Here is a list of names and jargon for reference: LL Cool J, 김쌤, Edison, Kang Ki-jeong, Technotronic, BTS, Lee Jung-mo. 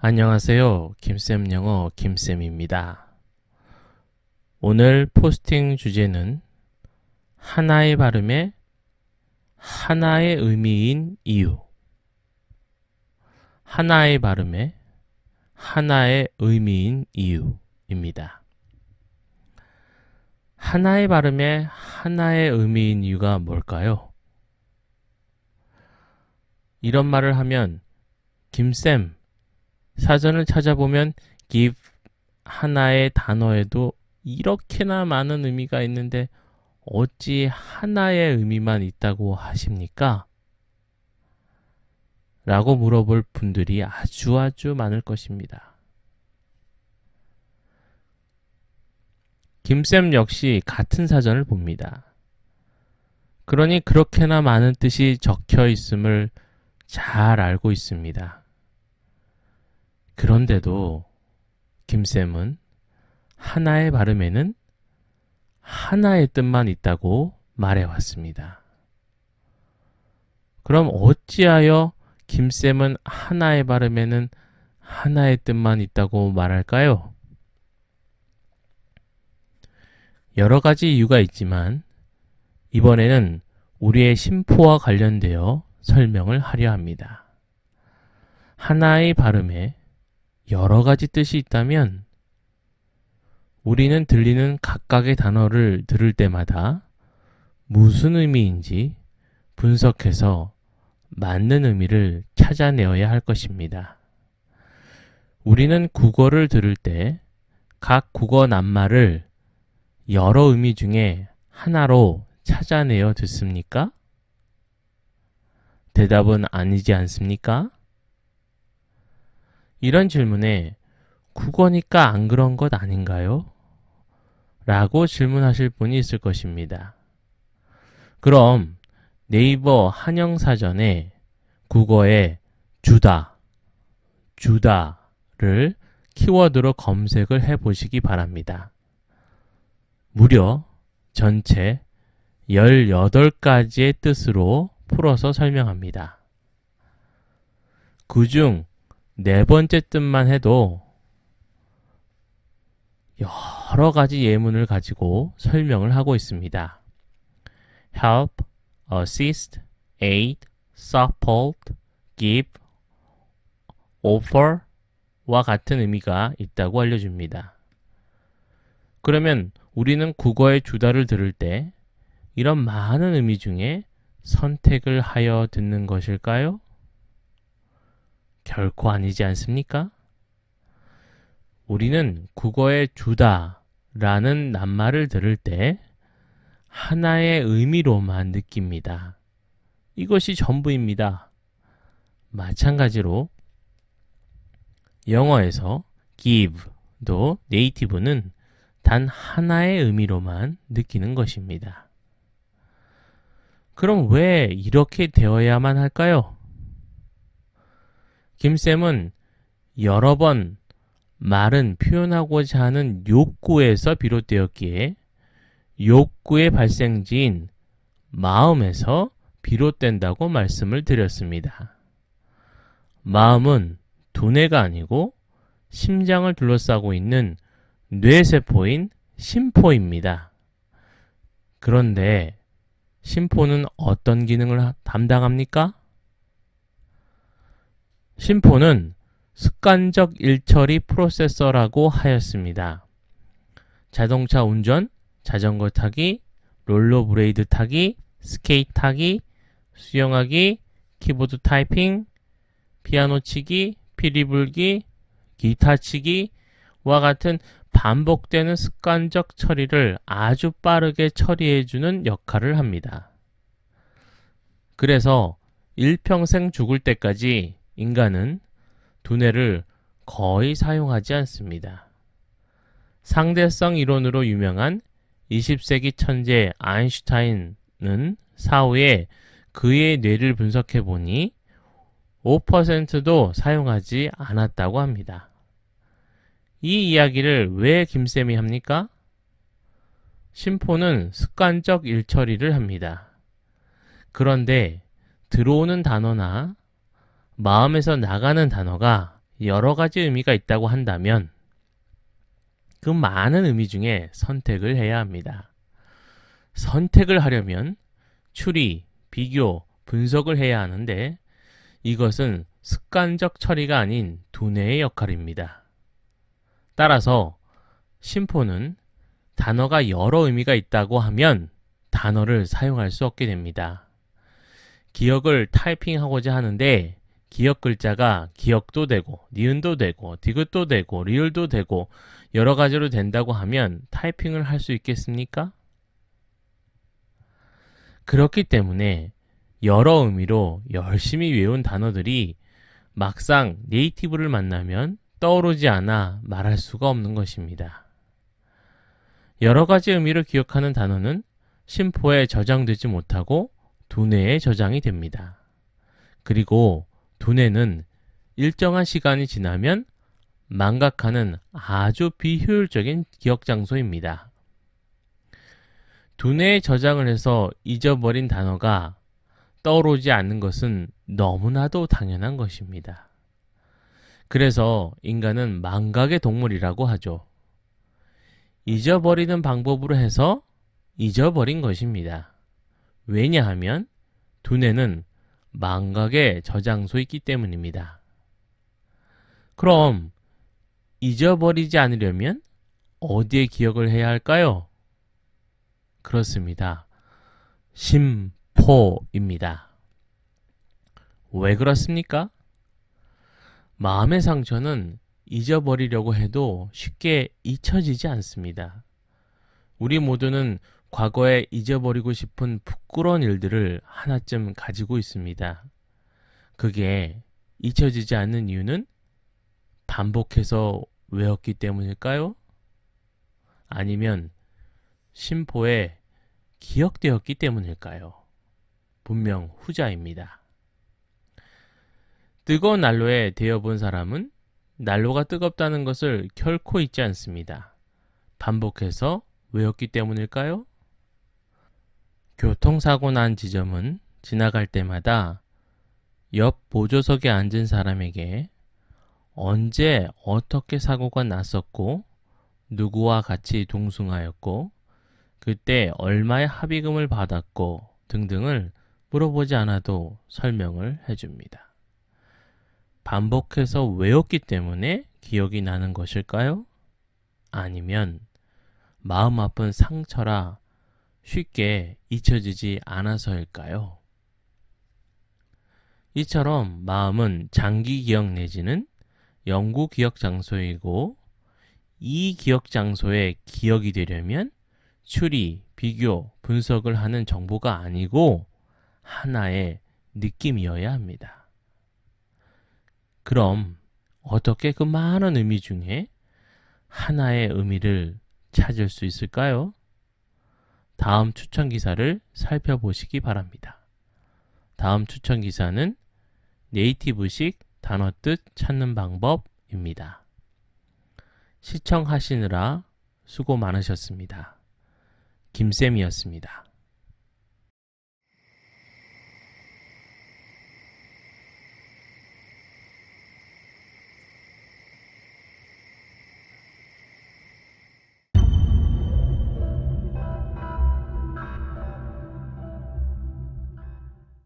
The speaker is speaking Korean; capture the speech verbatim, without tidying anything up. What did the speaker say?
안녕하세요. 김쌤 영어 김쌤입니다. 오늘 포스팅 주제는 하나의 발음에 하나의 의미인 이유. 하나의 발음에 하나의 의미인 이유입니다. 하나의 발음에 하나의 의미인 이유가 뭘까요? 이런 말을 하면 김쌤 사전을 찾아보면 give 하나의 단어에도 이렇게나 많은 의미가 있는데 어찌 하나의 의미만 있다고 하십니까? 라고 물어볼 분들이 아주 아주 많을 것입니다. 김쌤 역시 같은 사전을 봅니다. 그러니 그렇게나 많은 뜻이 적혀 있음을 잘 알고 있습니다. 그런데도 김쌤은 하나의 발음에는 하나의 뜻만 있다고 말해왔습니다. 그럼 어찌하여 김쌤은 하나의 발음에는 하나의 뜻만 있다고 말할까요? 여러 가지 이유가 있지만 이번에는 우리의 심포와 관련되어 설명을 하려 합니다. 하나의 발음에 여러 가지 뜻이 있다면 우리는 들리는 각각의 단어를 들을 때마다 무슨 의미인지 분석해서 맞는 의미를 찾아내어야 할 것입니다. 우리는 국어를 들을 때 각 국어 낱말을 여러 의미 중에 하나로 찾아내어 듣습니까? 대답은 아니지 않습니까? 이런 질문에 국어니까 안 그런 것 아닌가요? 라고 질문하실 분이 있을 것입니다. 그럼 네이버 한영사전에 국어에 주다, 주다를 키워드로 검색을 해보시기 바랍니다. 무려 전체 열여덟 가지의 뜻으로 풀어서 설명합니다. 그중 네 번째 뜻만 해도 여러 가지 예문을 가지고 설명을 하고 있습니다. help, assist, aid, support, give, offer와 같은 의미가 있다고 알려줍니다. 그러면 우리는 국어의 주다를 들을 때 이런 많은 의미 중에 선택을 하여 듣는 것일까요? 결코 아니지 않습니까? 우리는 국어의 주다라는 낱말을 들을 때 하나의 의미로만 느낍니다. 이것이 전부입니다. 마찬가지로 영어에서 give도 네이티브는 단 하나의 의미로만 느끼는 것입니다. 그럼 왜 이렇게 되어야만 할까요? 김쌤은 여러 번 말은 표현하고자 하는 욕구에서 비롯되었기에 욕구의 발생지인 마음에서 비롯된다고 말씀을 드렸습니다. 마음은 두뇌가 아니고 심장을 둘러싸고 있는 뇌세포인 심포입니다. 그런데 심포는 어떤 기능을 담당합니까? 심포는 습관적 일처리 프로세서라고 하였습니다. 자동차 운전, 자전거 타기, 롤러브레이드 타기, 스케이트 타기, 수영하기, 키보드 타이핑, 피아노 치기, 피리 불기, 기타 치기와 와 같은 반복되는 습관적 처리를 아주 빠르게 처리해주는 역할을 합니다. 그래서 일평생 죽을 때까지 인간은 두뇌를 거의 사용하지 않습니다. 상대성 이론으로 유명한 이십 세기 천재 아인슈타인은 사후에 그의 뇌를 분석해 보니 오 퍼센트도 사용하지 않았다고 합니다. 이 이야기를 왜 김쌤이 합니까? 심포는 습관적 일처리를 합니다. 그런데 들어오는 단어나 마음에서 나가는 단어가 여러 가지 의미가 있다고 한다면 그 많은 의미 중에 선택을 해야 합니다. 선택을 하려면 추리, 비교, 분석을 해야 하는데 이것은 습관적 처리가 아닌 두뇌의 역할입니다. 따라서 심포는 단어가 여러 의미가 있다고 하면 단어를 사용할 수 없게 됩니다. 기억을 타이핑하고자 하는데 기억 글자가 기억도 되고 니은도 되고 디귿도 되고 리을도 되고 여러 가지로 된다고 하면 타이핑을 할 수 있겠습니까? 그렇기 때문에 여러 의미로 열심히 외운 단어들이 막상 네이티브를 만나면 떠오르지 않아 말할 수가 없는 것입니다. 여러 가지 의미로 기억하는 단어는 심포에 저장되지 못하고 두뇌에 저장이 됩니다. 그리고 두뇌는 일정한 시간이 지나면 망각하는 아주 비효율적인 기억 장소입니다. 두뇌에 저장을 해서 잊어버린 단어가 떠오르지 않는 것은 너무나도 당연한 것입니다. 그래서 인간은 망각의 동물이라고 하죠. 잊어버리는 방법으로 해서 잊어버린 것입니다. 왜냐하면 두뇌는 망각의 저장소이기 때문입니다. 그럼 잊어버리지 않으려면 어디에 기억을 해야 할까요? 그렇습니다. 심포입니다. 왜 그렇습니까? 마음의 상처는 잊어버리려고 해도 쉽게 잊혀지지 않습니다. 우리 모두는 과거에 잊어버리고 싶은 부끄러운 일들을 하나쯤 가지고 있습니다. 그게 잊혀지지 않는 이유는 반복해서 외웠기 때문일까요? 아니면 심포에 기억되었기 때문일까요? 분명 후자입니다. 뜨거운 난로에 데워본 사람은 난로가 뜨겁다는 것을 결코 잊지 않습니다. 반복해서 외웠기 때문일까요? 교통사고 난 지점은 지나갈 때마다 옆 보조석에 앉은 사람에게 언제 어떻게 사고가 났었고 누구와 같이 동승하였고 그때 얼마의 합의금을 받았고 등등을 물어보지 않아도 설명을 해줍니다. 반복해서 외웠기 때문에 기억이 나는 것일까요? 아니면 마음 아픈 상처라 쉽게 잊혀지지 않아서일까요? 이처럼 마음은 장기 기억 내지는 영구 기억 장소이고 이 기억 장소에 기억이 되려면 추리, 비교, 분석을 하는 정보가 아니고 하나의 느낌이어야 합니다. 그럼 어떻게 그 많은 의미 중에 하나의 의미를 찾을 수 있을까요? 다음 추천 기사를 살펴보시기 바랍니다. 다음 추천 기사는 네이티브식 단어 뜻 찾는 방법입니다. 시청하시느라 수고 많으셨습니다. 김쌤이었습니다.